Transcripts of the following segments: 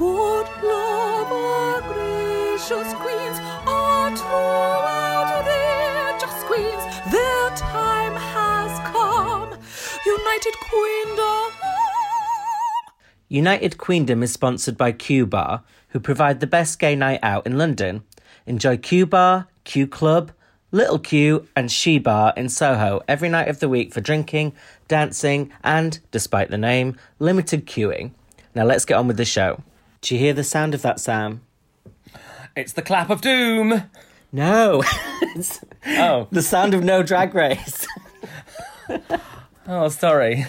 Good love, our gracious queens, are throughout their just queens. Their time has come. United Queendom. United Queendom is sponsored by Q Bar, who provide the best gay night out in London. Enjoy Q Bar, Q Club, Little Q and She Bar in Soho every night of the week for drinking, dancing and, despite the name, limited queuing. Now let's get on with the show. Do you hear the sound of that, Sam? It's the clap of doom! No. Oh. The sound of no Drag Race. Oh, sorry.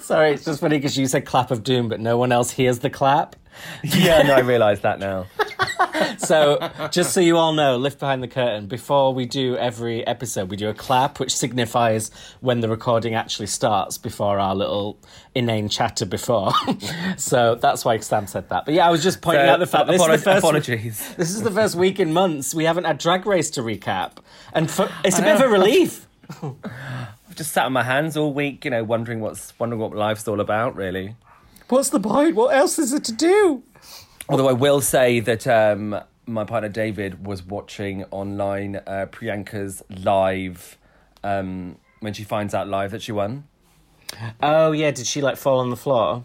Sorry, it's just funny because you said clap of doom, but no one else hears the clap. Yeah, no, I realise that now. So, just so you all know, lift behind the curtain, before we do every episode, we do a clap, which signifies when the recording actually starts before our little inane chatter before. So, that's why Sam said that. But yeah, I was just pointing out the fact that this is the first week in months we haven't had Drag Race to recap. And it's a bit of a relief. I've just sat on my hands all week, you know, wondering what life's all about, really. What's the point? What else is it to do? Although I will say that my partner David was watching online Priyanka's live when she finds out live that she won. Oh, yeah. Did she, like, fall on the floor?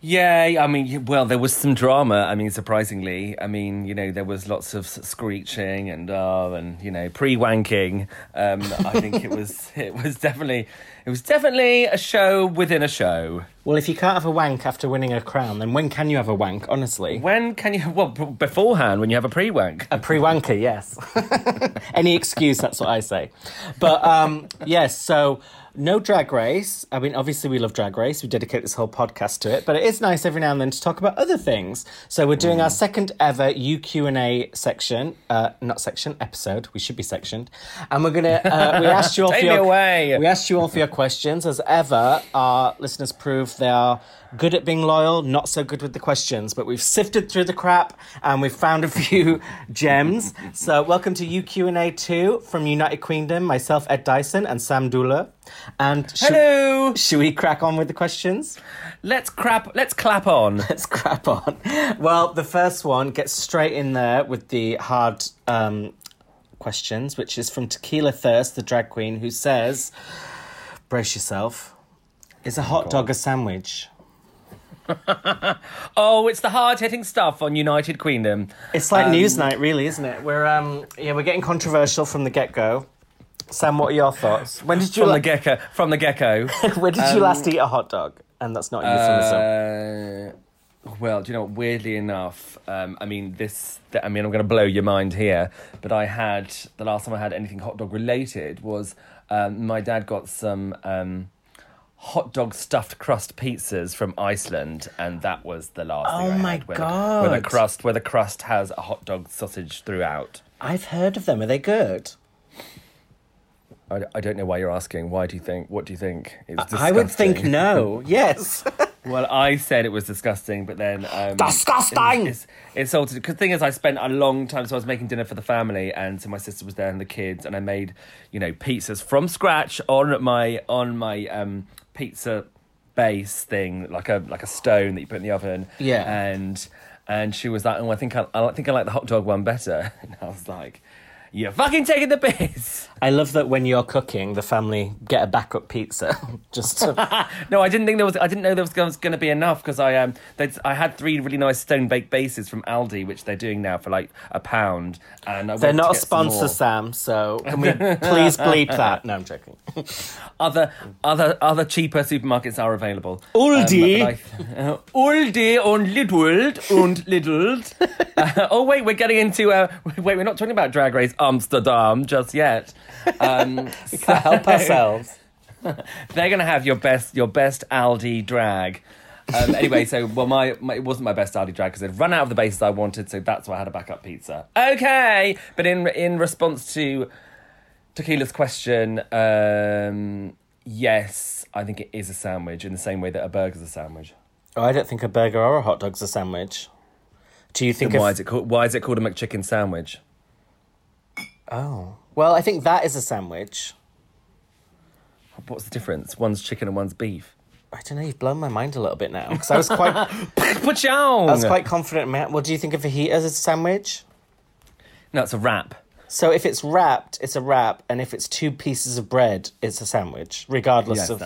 Yeah, I mean, well, there was some drama, I mean, surprisingly. I mean, you know, there was lots of screeching and you know, pre-wanking. I think it was definitely a show within a show. Well, if you can't have a wank after winning a crown, then when can you have a wank, honestly? When can you... Well, beforehand, when you have a pre-wank. A pre-wanker, yes. Any excuse, that's what I say. But, yes, so... No Drag Race. I mean, obviously we love Drag Race. We dedicate this whole podcast to it. But it is nice every now and then to talk about other things. So we're doing our second ever UQ&A section. Episode. We should be sectioned. And we're going to... We asked you all for your questions. As ever, our listeners prove they are good at being loyal, not so good with the questions. But we've sifted through the crap and we've found a few gems. So welcome to UQ&A 2 from United Queendom. Myself, Ed Dyson, and Sam Dula. And hello. Should we crack on with the questions? Let's crap on. Well, the first one gets straight in there with the hard questions, which is from Tequila Thirst, the drag queen, who says, brace yourself, is a hot dog a sandwich? Oh, it's the hard-hitting stuff on United Queendom. It's like Newsnight, really, isn't it? We're getting controversial from the get-go. Sam, what are your thoughts? When did you from the gecko? When did you last eat a hot dog? And that's not euphemism. Well, do you know what? Weirdly enough, I'm going to blow your mind here, but the last time I had anything hot dog related was my dad got some hot dog stuffed crust pizzas from Iceland, and that was the last thing I had. God! Where the crust has a hot dog sausage throughout. I've heard of them. Are they good? I don't know why you're asking. Why do you think? What do you think? It's disgusting. I would think no. Yes. Well, I said it was disgusting, but then... disgusting! It's salted. Because the thing is, I spent a long time... So I was making dinner for the family, and so my sister was there and the kids, and I made, you know, pizzas from scratch on my pizza base thing, like a stone that you put in the oven. Yeah. And she was like, oh, I think I like the hot dog one better. And I was like... You're fucking taking the piss. I love that when you're cooking, the family get a backup pizza. Just to... No, I didn't know there was going to be enough because I had three really nice stone baked bases from Aldi, which they're doing now for like £1. And they're not a sponsor, Sam. So can we please bleep that? No, I'm joking. Other cheaper supermarkets are available. Aldi, Aldi on Lidl. We're not talking about Drag Race Amsterdam just yet. We can't help ourselves. They're going to have your best Aldi drag. Anyway, so well, it wasn't my best Aldi drag because I'd run out of the bases I wanted, so that's why I had a backup pizza. Okay, but in response to Tequila's question, yes, I think it is a sandwich in the same way that a burger's a sandwich. Oh, I don't think a burger or a hot dog's a sandwich. Do you think? Then why is it called a McChicken sandwich? Oh, well, I think that is a sandwich. What's the difference? One's chicken and one's beef. I don't know, you've blown my mind a little bit now. Because I was quite... I was quite confident, Matt. What do you think of fajitas as a sandwich? No, it's a wrap. So if it's wrapped, it's a wrap. And if it's two pieces of bread, it's a sandwich, regardless of...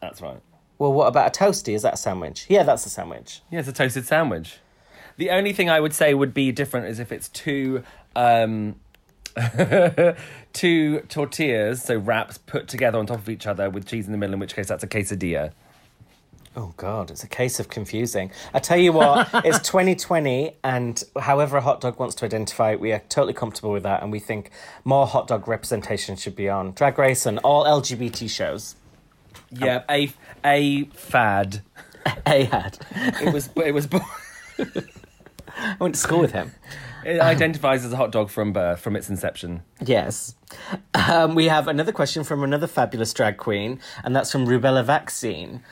That's right. Well, what about a toastie? Is that a sandwich? Yeah, that's a sandwich. Yeah, it's a toasted sandwich. The only thing I would say would be different is if it's two... two tortillas, so wraps put together on top of each other with cheese in the middle, in which case that's a quesadilla. Oh, God, it's a case of confusing. I tell you what, it's 2020, and however a hot dog wants to identify, we are totally comfortable with that, and we think more hot dog representation should be on Drag Race and all LGBT shows. Yeah, a fad. A had. It was... I went to school with him. It identifies as a hot dog from birth, from its inception. Yes. We have another question from another fabulous drag queen, and that's from Rubella Vaccine.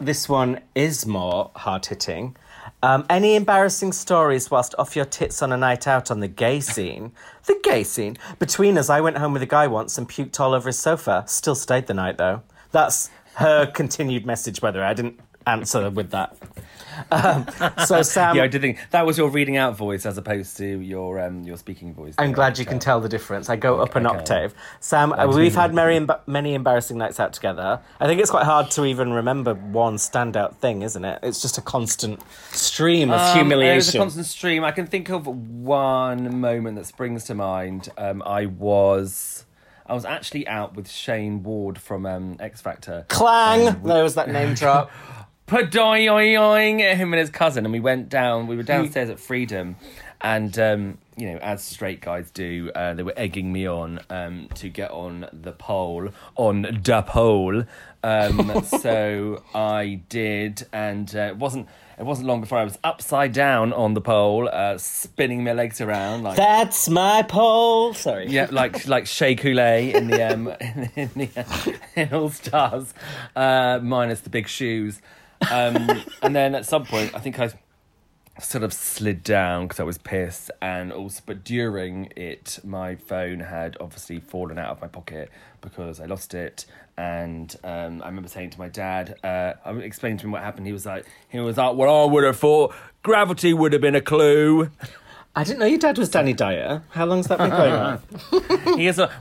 This one is more hard-hitting. Any embarrassing stories whilst off your tits on a night out on the gay scene? The gay scene? Between us, I went home with a guy once and puked all over his sofa. Still stayed the night, though. That's her continued message, by the way. I didn't answer with that. So Sam, yeah, I did think that was your reading out voice as opposed to your speaking voice. I'm glad you can tell the difference. I go up an octave. Sam, we've had many embarrassing nights out together. I think it's quite hard to even remember one standout thing, isn't it? It's just a constant stream of humiliation. It's a constant stream. I can think of one moment that springs to mind. I was actually out with Shane Ward from X Factor. Clang! There was that name drop. Padoyoing him and his cousin, and we were downstairs at Freedom, and as straight guys do, they were egging me on to get on the pole, so I did, and it wasn't long before I was upside down on the pole, spinning my legs around. Like, that's my pole. Sorry. Yeah, like Shea Coulee in the All Stars, minus the big shoes. And then at some point, I think I sort of slid down because I was pissed, but during it, my phone had obviously fallen out of my pocket because I lost it. And I remember saying to my dad, I explained to him what happened. He was like, well, I would have thought gravity would have been a clue. I didn't know your dad was Danny Dyer. How long's that been going on?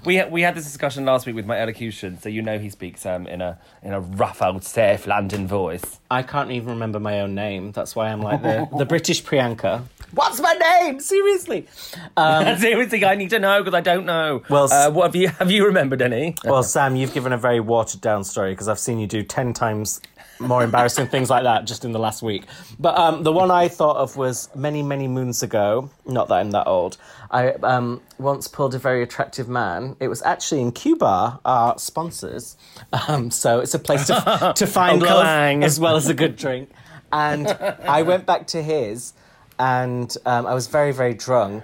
We had this discussion last week with my elocution, so you know he speaks in a rough old South London voice. I can't even remember my own name. That's why I'm like the British Priyanka. What's my name? Seriously. Seriously, I need to know because I don't know. Well, what have you remembered any? Well, Sam, you've given a very watered down story because I've seen you do 10 times. More embarrassing things like that just in the last week. But the one I thought of was many, many moons ago, not that I'm that old, I once pulled a very attractive man. It was actually in Q Bar, our sponsors. So it's a place to find love as well as a good drink. And I went back to his and I was very, very drunk.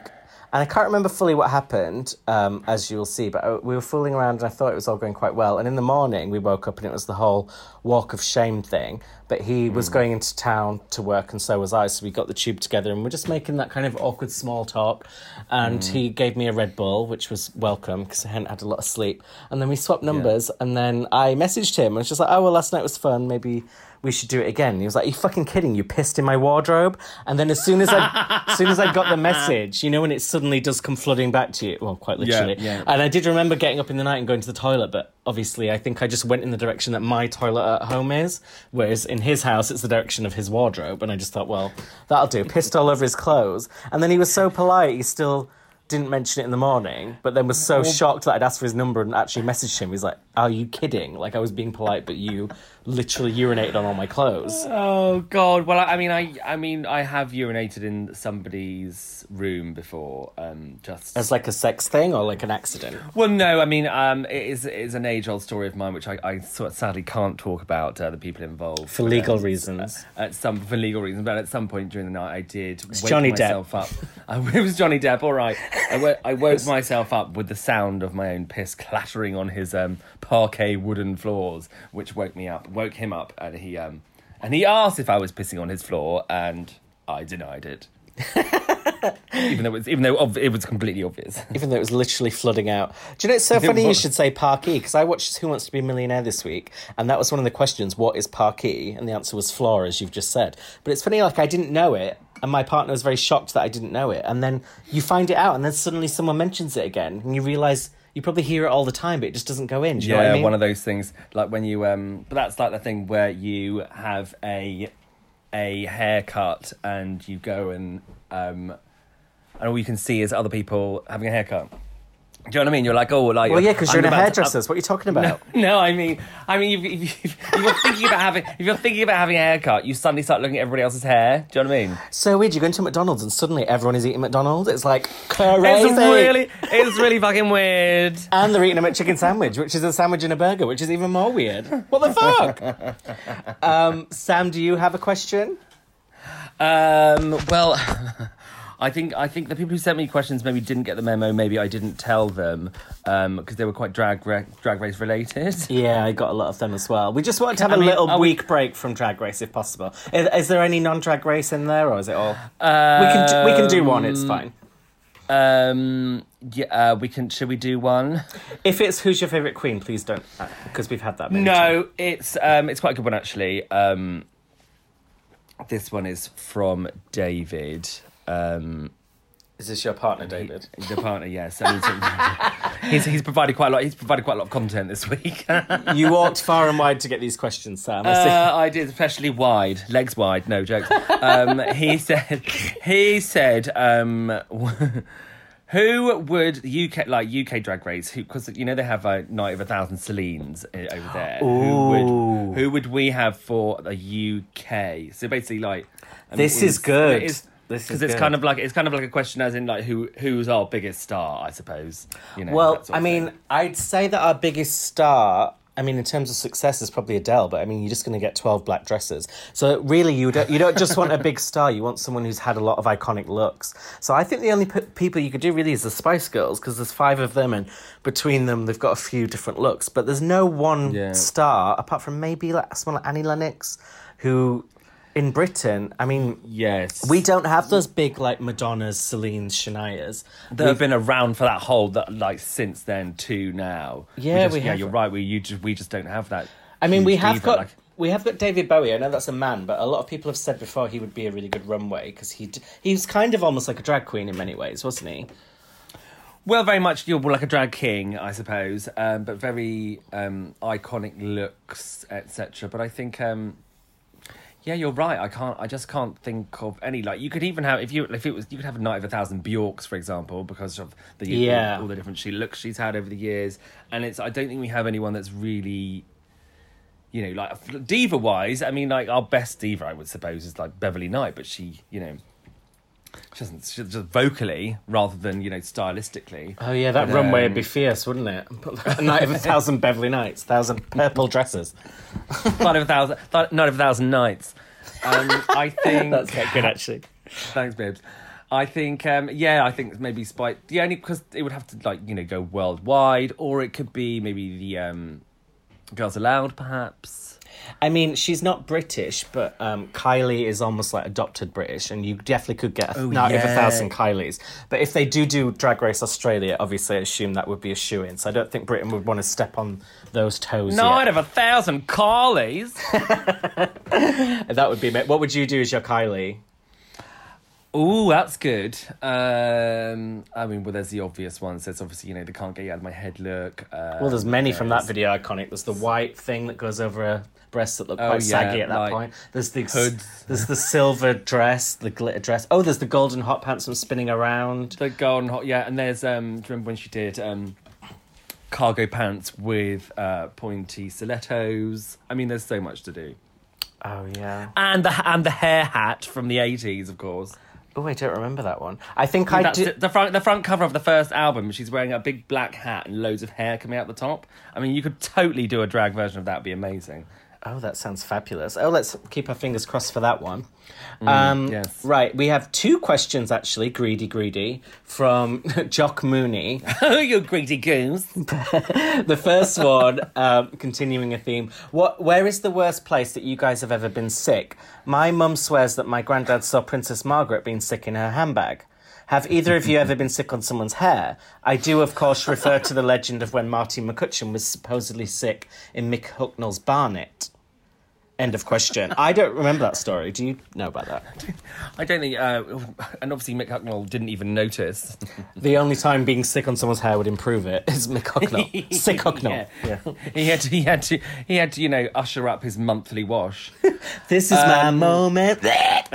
And I can't remember fully what happened, as you'll see, but we were fooling around and I thought it was all going quite well. And in the morning, we woke up and it was the whole walk of shame thing. But he was going into town to work and so was I. So we got the tube together and we're just making that kind of awkward small talk. And he gave me a Red Bull, which was welcome because I hadn't had a lot of sleep. And then we swapped numbers and then I messaged him. I was just like, oh, well, last night was fun. Maybe we should do it again. And he was like, are you fucking kidding? You pissed in my wardrobe? And then as soon as I got the message, you know when it suddenly does come flooding back to you? Well, quite literally. Yeah. And I did remember getting up in the night and going to the toilet, but obviously I think I just went in the direction that my toilet at home is, whereas in his house it's the direction of his wardrobe. And I just thought, well, that'll do. Pissed all over his clothes. And then he was so polite, he still didn't mention it in the morning, but then was so shocked that I'd asked for his number and actually messaged him. He's like, are you kidding? Like, I was being polite, but you literally urinated on all my clothes. Oh, God. Well, I mean, I have urinated in somebody's room before. Just as like a sex thing or like an accident? Well, no, I mean, it is an age-old story of mine, which I sort of sadly can't talk about the people involved. For legal reasons. For legal reasons, but at some point during the night, I did wake myself up. It was Johnny Depp, all right. I woke myself up with the sound of my own piss clattering on his parquet wooden floors, which woke him up, and he asked if I was pissing on his floor, and I denied it. Even though it was completely obvious. Even though it was literally flooding out. Do you know, it's so funny you should say parquet, because I watched Who Wants to be a Millionaire this week, and that was one of the questions, what is parquet? And the answer was floor, as you've just said. But it's funny, like, I didn't know it, and my partner was very shocked that I didn't know it. And then you find it out, and then suddenly someone mentions it again, and you realise... You probably hear it all the time, but it just doesn't go in. Do you know what I mean? One of those things, like when you, but that's like the thing where you have a haircut and you go and all you can see is other people having a haircut. Do you know what I mean? You're like, oh, like... Well, yeah, because you're in a hairdresser's. What are you talking about? No, I mean, if you're thinking about having a haircut, you suddenly start looking at everybody else's hair. Do you know what I mean? So weird. You go into McDonald's and suddenly everyone is eating McDonald's. It's like crazy. It's really fucking weird. And they're eating a McChicken sandwich, which is a sandwich and a burger, which is even more weird. What the fuck? Sam, do you have a question? Well... I think the people who sent me questions maybe didn't get the memo, maybe I didn't tell them, because they were quite drag race related. Yeah, I got a lot of them as well. We just wanted to have a little week break from drag race, if possible. Is there any non-drag race in there, or is it all? We can do one. It's fine. Yeah, we can. Should we do one? If it's who's your favourite queen, please don't, because we've had that. No, it's quite a good one actually. This one is from David. Is this your partner, David? The partner, yes. He's provided quite a lot. He's provided quite a lot of content this week. You walked far and wide to get these questions, Sam. I did, especially wide, legs wide. No jokes. He said, who would UK Drag Race? Because you know they have a night of 1,000 Celines over there. Who would we have for the UK? So basically, like this is good. Because it's kind of like a question as in like who's our biggest star, I suppose. You know, well, I mean, I'd say that our biggest star, I mean, in terms of success, is probably Adele. But I mean, you're just going to get 12 black dresses. So really, you don't just want a big star. You want someone who's had a lot of iconic looks. So I think the only people you could do really is the Spice Girls, because there's 5 of them, and between them they've got a few different looks. But there's no one star apart from maybe like someone like Annie Lennox, who. In Britain, I mean, yes, we don't have those big like Madonnas, Celine's, Shanias. They've been around for that whole since then to now. Yeah, you're right. We just don't have that. I mean, we have got David Bowie. I know that's a man, but a lot of people have said before he would be a really good runway because he was kind of almost like a drag queen in many ways, wasn't he? Well, very much you're like a drag king, I suppose, but very iconic looks, etc. But I think. Yeah, you're right. I just can't think of any. Like you could even have you could have a night of 1,000 Bjorks, for example, because of the all the different looks she's had over the years. And it's I don't think we have anyone that's really, you know, like diva wise. I mean, like our best diva, I would suppose, is like Beverly Knight, but she, you know, she just vocally rather than you know stylistically. Oh yeah, that runway would be fierce, wouldn't it? A night of 1,000 Beverly Knights, 1,000 purple dresses. Night of a thousand nights. I think that's quite good actually. Thanks, babes. I think maybe Spice. The only because it would have to like you know go worldwide, or it could be maybe the Girls Aloud, perhaps. I mean, she's not British, but Kylie is almost like adopted British, and you definitely could get a night of 1,000 Kylies. But if they do Drag Race Australia, obviously I assume that would be a shoo-in, so I don't think Britain would want to step on those toes Night of 1,000 Kylies! That would be... What would you do as your Kylie? Ooh, that's good. I mean, well, there's the obvious ones. There's obviously, you know, the can't get you out of my head look. Well, there's many from that video iconic. There's the white thing that goes over her breasts that look quite saggy at that point. There's the hoods. There's the silver dress, the glitter dress. Oh, there's the golden hot pants from spinning around. The golden hot, yeah. And there's, do you remember when she did cargo pants with pointy stilettos? I mean, there's so much to do. Oh, yeah. And the hair hat from the 80s, of course. Oh, I don't remember that one. I think I do... The front cover of the first album, she's wearing a big black hat and loads of hair coming out the top. I mean, you could totally do a drag version of that. It'd be amazing. Oh, that sounds fabulous. Oh, let's keep our fingers crossed for that one. Yes. Right, we have 2 questions, actually. Greedy, from Jock Mooney. Oh, you greedy goose. The first one, continuing a theme. Where is the worst place that you guys have ever been sick? My mum swears that my granddad saw Princess Margaret being sick in her handbag. Have either of you ever been sick on someone's hair? I do, of course, refer to the legend of when Marty McCutcheon was supposedly sick in Mick Hucknall's Barnet. End of question. I don't remember that story. Do you know about that? I don't think... and obviously Mick Hucknall didn't even notice. The only time being sick on someone's hair would improve it is Mick Hucknall. Sick Hucknall. Yeah. Yeah. He had to, you know, usher up his monthly wash. This is my moment. I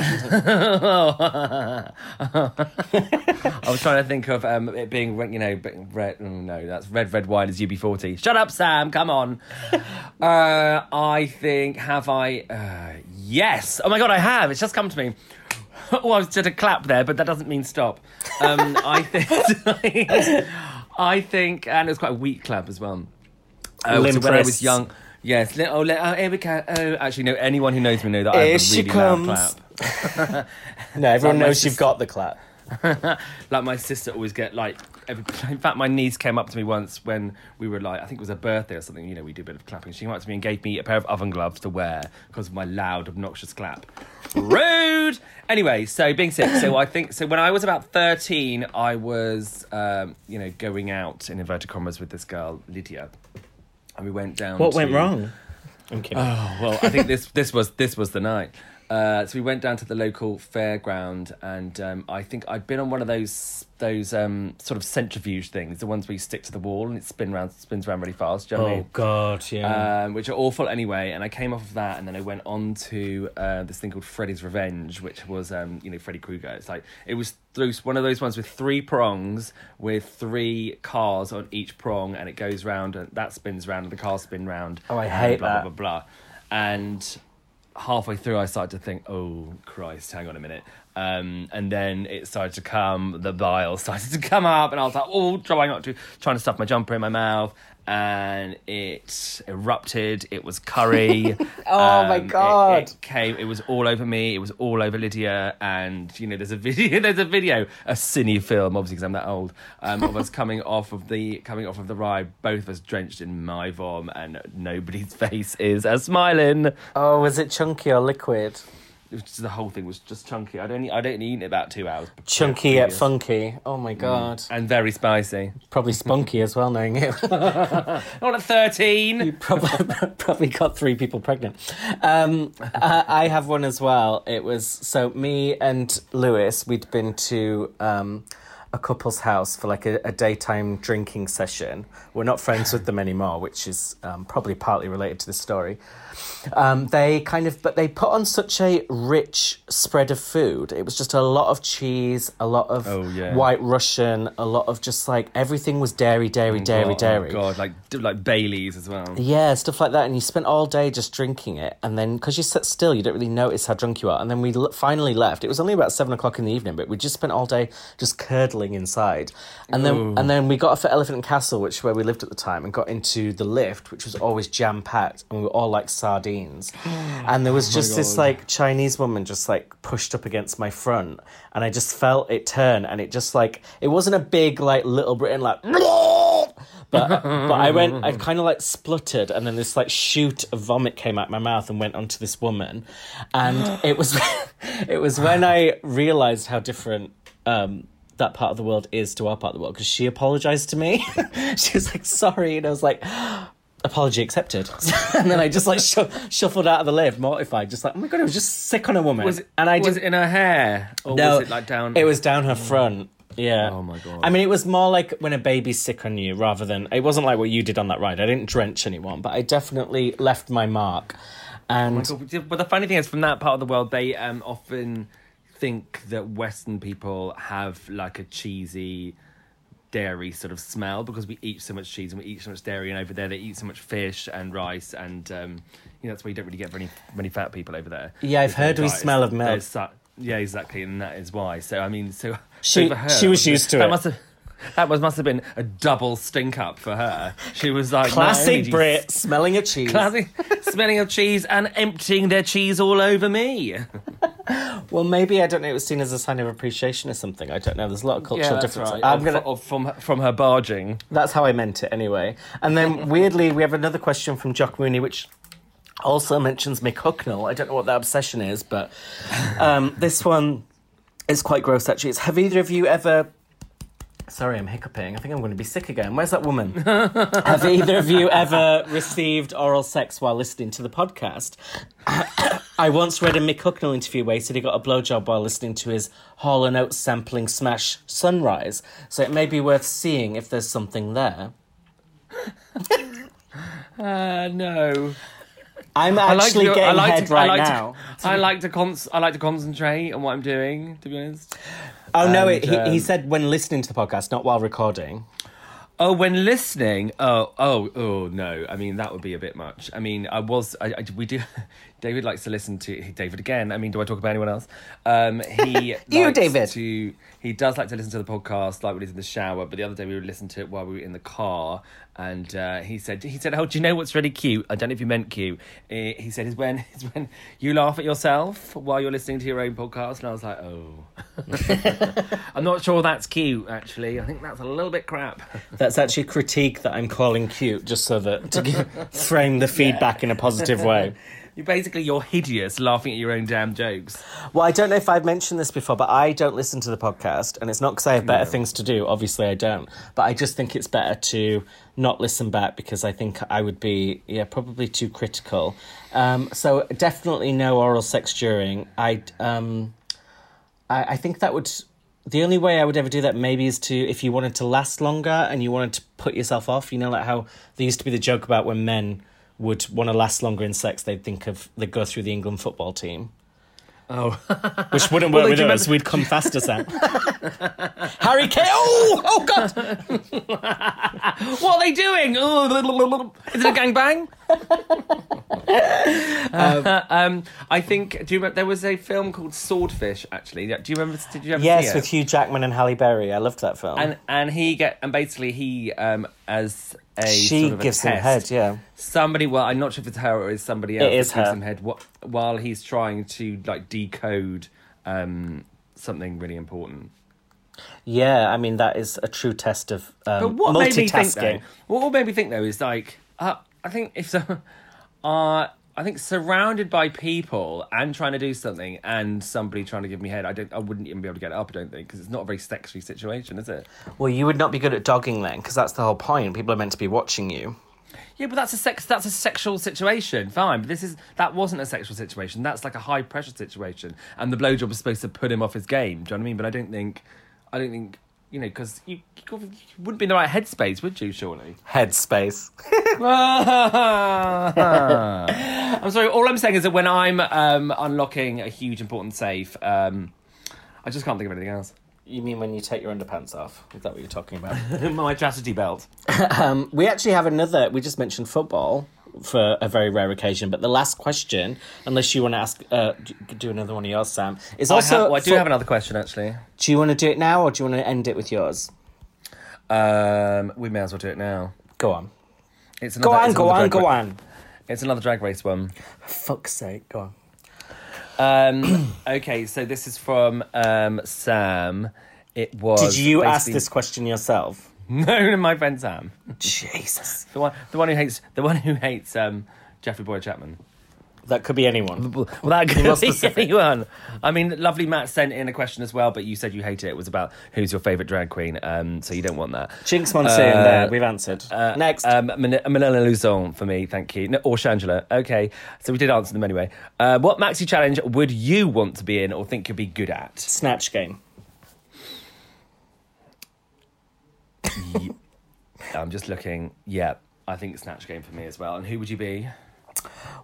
was trying to think of it being, you know, red. No, that's red wine is UB40. Shut up, Sam. Come on. I think... Have I? Yes. Oh my God, I have. It's just come to me. Oh, I did a clap there, but that doesn't mean stop. I think, and it was quite a weak clap as well. When I was young. Yes. Here we go. Oh, actually, no. Anyone who knows me knows that I have a really loud clap. No, everyone knows you've got the clap. Like my sister always get like in fact my niece came up to me once when we were like I think it was her birthday or something, you know, we do a bit of clapping. She came up to me and gave me a pair of oven gloves to wear because of my loud obnoxious clap. Rude. Anyway, so being sick, so when I was about 13 I was you know, going out in inverted commas with this girl Lydia, and we went down went wrong? I'm kidding. Oh well, I think this was the night. So we went down to the local fairground, and I think I'd been on one of those sort of centrifuge things, the ones where you stick to the wall and it spins around really fast. Do you know what I mean? God, yeah. Which are awful anyway. And I came off of that, and then I went on to this thing called Freddy's Revenge, which was you know, Freddy Krueger. It's like it was through one of those ones with three prongs, with three cars on each prong, and it goes round, and that spins round, and the cars spin round. Oh, I hate blah, that. Blah blah blah, and. Halfway through, I started to think, oh, Christ, hang on a minute. And then it started to come, the bile started to come up, and I was like, oh, trying to stuff my jumper in my mouth. And it erupted. It was curry. Oh, my God. It was all over me. It was all over Lydia. And, you know, there's a video, a cine film, obviously, because I'm that old, of us coming off of the ride, both of us drenched in my vom, and nobody's face is a smiling. Oh, was it chunky or liquid? The whole thing was just chunky. I don't eat it about 2 hours. Chunky yet funky. Oh my God. And very spicy. Probably spunky as well, knowing you. Not at 13. You probably got three people pregnant. I have one as well. It was so me and Lewis. We'd been to a couple's house for like a daytime drinking session. We're not friends with them anymore, which is probably partly related to this story. They put on such a rich spread of food. It was just a lot of cheese, a lot of White Russian, a lot of just like everything was dairy. Oh God, like Baileys as well. Yeah, stuff like that. And you spent all day just drinking it, and then because you sit still, you don't really notice how drunk you are. And then we finally left. It was only about 7:00 in the evening, but we just spent all day just curdling inside, and then Ooh. And then we got off at Elephant Castle, which is where we lived at the time, and got into the lift, which was always jam packed, and we were all like sardines. And there was just this like Chinese woman just like pushed up against my front, and I just felt it turn, and it just like it wasn't a big like Little Britain like. But I kind of like spluttered, and then this like shoot of vomit came out my mouth and went onto this woman, and it was when I realised how different. That part of the world is to our part of the world, because she apologised to me. She was like, sorry. And I was like, apology accepted. And then I just like shuffled out of the lift, mortified, just like, oh my God, I was just sick on a woman. Was it in her hair? Or no, was it like down? It was down her front. Yeah. Oh my God. I mean, it was more like when a baby's sick on you rather than, it wasn't like what you did on that ride. I didn't drench anyone, but I definitely left my mark. And oh my God. But the funny thing is, from that part of the world, they often... think that Western people have like a cheesy dairy sort of smell because we eat so much cheese and we eat so much dairy, and over there they eat so much fish and rice, and you know, that's why you don't really get very many fat people over there. Yeah, I've heard we smell of milk. Yeah, exactly, and that is why. So I mean, so she was used to it. That must have been a double stink up for her. She was like classic Brit, smelling of cheese, smelling of cheese, and emptying their cheese all over me. Well, maybe, I don't know, it was seen as a sign of appreciation or something. I don't know. There's a lot of cultural differences. Right. From her barging. That's how I meant it anyway. And then weirdly, we have another question from Jock Mooney, which also mentions Mick Hucknall. I don't know what that obsession is, but this one. It's quite gross, actually. It's, have either of you ever... Sorry, I'm hiccuping. I think I'm going to be sick again. Where's that woman? Have either of you ever received oral sex while listening to the podcast? I once read a Mick Hucknall interview where he said he got a blowjob while listening to his Hall & Oates sampling smash Sunrise. So it may be worth seeing if there's something there. No. I'm actually getting head right now. I like to concentrate on what I'm doing, to be honest. Oh, no, he said when listening to the podcast, not while recording. Oh, when listening? Oh, no. I mean, that would be a bit much. I mean, we do... David likes to listen to... David again. I mean, do I talk about anyone else? He you, David. He does like to listen to the podcast, like when he's in the shower, but the other day we would listen to it while we were in the car, and he said, oh, do you know what's really cute? I don't know if you meant cute. He said, it's when you laugh at yourself while you're listening to your own podcast, and I was like, oh. I'm not sure that's cute, actually. I think that's a little bit crap. That's actually critique that I'm calling cute, just so that frame the feedback in a positive way. You're hideous laughing at your own damn jokes. Well, I don't know if I've mentioned this before, but I don't listen to the podcast, and it's not because I have better things to do. Obviously, I don't. But I just think it's better to not listen back because I think I would be probably too critical. So definitely no oral sex during. I think that would... The only way I would ever do that maybe is to, if you wanted to last longer and you wanted to put yourself off, you know, like how there used to be the joke about when men would want to last longer in sex, they'd go through the England football team. Oh. Which wouldn't work with us. We'd come faster, Sam. Harry Kane. Oh, God. What are they doing? Oh, is it a gangbang? I think, do you remember, there was a film called Swordfish, actually. Do you remember? Did you ever see it? Yes, with Hugh Jackman and Halle Berry. I loved that film. And basically he, as a she sort of gives a test, him head, yeah. Somebody, well, I'm not sure if it's her or it's somebody else. It is her. Gives him head while he's trying to like decode something really important. Yeah, I mean that is a true test of but what multitasking. What made me think though is like I think if so, I think surrounded by people and trying to do something and somebody trying to give me head, I wouldn't even be able to get it up, I don't think, because it's not a very sexy situation, is it? Well, you would not be good at dogging then, because that's the whole point. People are meant to be watching you. Yeah, but that's a sexual situation, fine. But that wasn't a sexual situation. That's like a high pressure situation, and the blowjob was supposed to put him off his game. Do you know what I mean? But I don't think. You know, because you wouldn't be in the right headspace, would you, surely? Headspace. I'm sorry, all I'm saying is that when I'm unlocking a huge important safe, I just can't think of anything else. You mean when you take your underpants off? Is that what you're talking about? My chastity belt. We actually have another... We just mentioned football for a very rare occasion, but the last question, unless you want to ask... do another one of yours, Sam. Is also... I do have another question, actually. Do you want to do it now, or do you want to end it with yours? We may as well do it now. Go on. Go on. It's another drag race one. For fuck's sake, go on. Okay, so this is from Sam. It was. Did you ask this question yourself? No, my friend Sam. Jesus, the one who hates Jeffrey Boyd Chapman. That could be anyone. Well, that could be anyone. I mean, lovely Matt sent in a question as well, but you said you hate it. It was about who's your favourite drag queen, so you don't want that. Jinx Monsoon, there. We've answered. Next. Manila Luzon for me, thank you. No, or Shangela. Okay, so we did answer them anyway. What maxi challenge would you want to be in or think you'd be good at? Snatch game. I'm just looking. Yeah, I think snatch game for me as well. And who would you be?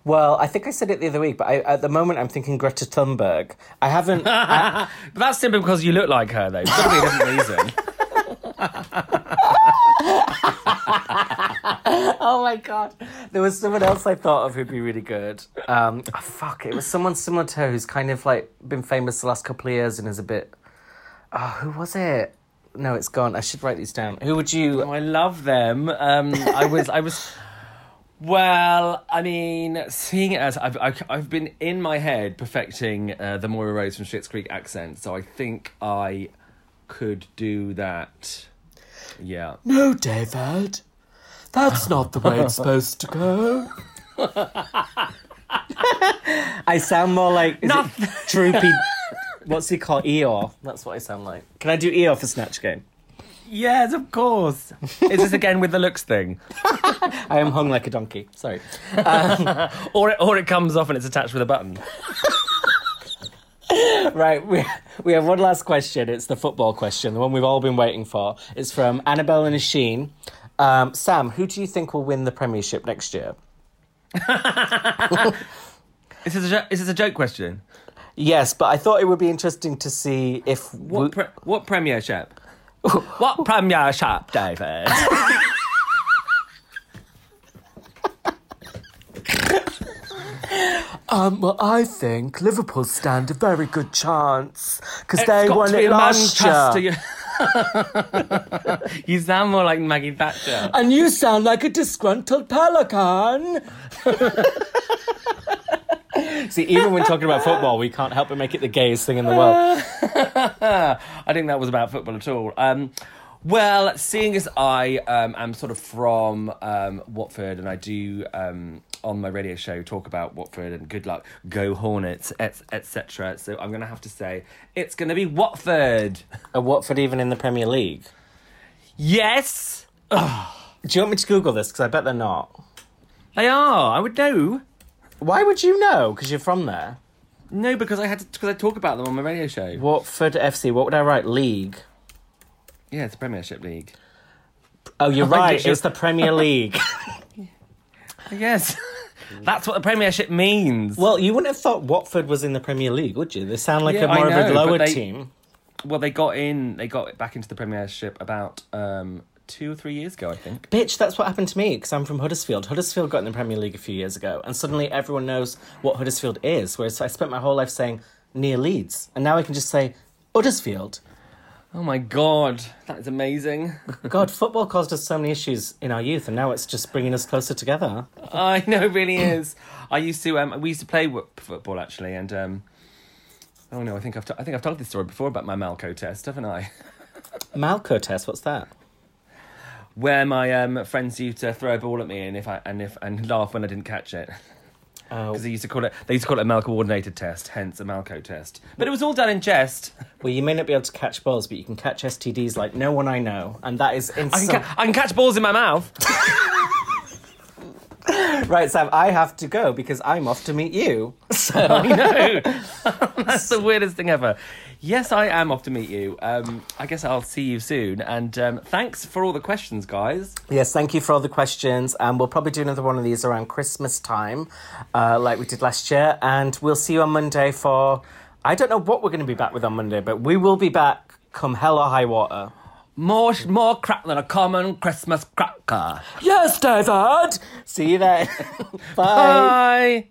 Well, I think I said it the other week, but at the moment I'm thinking Greta Thunberg. I haven't... But that's simply because you look like her, though. It's got to be a different reason. Oh, my God. There was someone else I thought of who'd be really good. It was someone similar to her who's kind of, like, been famous the last couple of years and is a bit... Oh, who was it? No, it's gone. I should write these down. Who would you... Oh, I love them. I was... Well, I mean, seeing it as... I've been in my head perfecting the Moira Rose from Schitt's Creek accent, so I think I could do that. Yeah. No, David. That's not the way it's supposed to go. I sound more like... Droopy... What's he called? Eeyore. That's what I sound like. Can I do Eeyore for Snatch Game? Yes, of course. Is this again with the looks thing? I am hung like a donkey. Sorry. Or it comes off and it's attached with a button. Right, we have one last question. It's the football question, the one we've all been waiting for. It's from Annabelle and Asheen. Sam, who do you think will win the Premiership next year? Is this a joke question? Yes, but I thought it would be interesting to see if... What Premiership? What Premiership, David? Well, I think Liverpool stand a very good chance because they won it last year. You sound more like Maggie Thatcher. And you sound like a disgruntled pelican. See, even when talking about football, we can't help but make it the gayest thing in the world. I think that was about football at all. Well, seeing as I am sort of from Watford and I do... on my radio show talk about Watford and good luck, go Hornets, etc. So I'm going to have to say it's going to be Watford. Are Watford even in the Premier League? Yes. Ugh. Do you want me to Google this? Because I bet they're not. They are. I would know. Why would you know? Because you're from there. No, because I talk about them on my radio show. Watford FC. What would I write? League. Yeah, it's the Premiership League. Oh, you're right. It's the Premier League. Yes, that's what the Premiership means. Well, you wouldn't have thought Watford was in the Premier League, would you? They sound like a lower team. Well, they got back into the Premiership about 2 or 3 years ago, I think. Bitch, that's what happened to me, because I'm from Huddersfield. Huddersfield got in the Premier League a few years ago, and suddenly everyone knows what Huddersfield is, whereas I spent my whole life saying near Leeds, and now I can just say Huddersfield. Oh my God, that is amazing. God, football caused us so many issues in our youth, and now it's just bringing us closer together. I know, it really is. We used to play football, actually, and, oh no, I think I've told this story before about my Malco test, haven't I? Malco test? What's that? Where my friends used to throw a ball at me and laugh when I didn't catch it. Because they used to call it a mal-coordinated test, hence a Malco test. But it was all done in jest. Well, you may not be able to catch balls, but you can catch STDs like no one I know, and that is insane. I can catch balls in my mouth. Right, Sam, I have to go because I'm off to meet you. So. I know. That's the weirdest thing ever. Yes, I am off to meet you. I guess I'll see you soon. And thanks for all the questions, guys. Yes, thank you for all the questions. And we'll probably do another one of these around Christmas time, like we did last year. And we'll see you on Monday for... I don't know what we're going to be back with on Monday, but we will be back come hell or high water. More crap than a common Christmas cracker. Yes, David! See you then. Bye. Bye.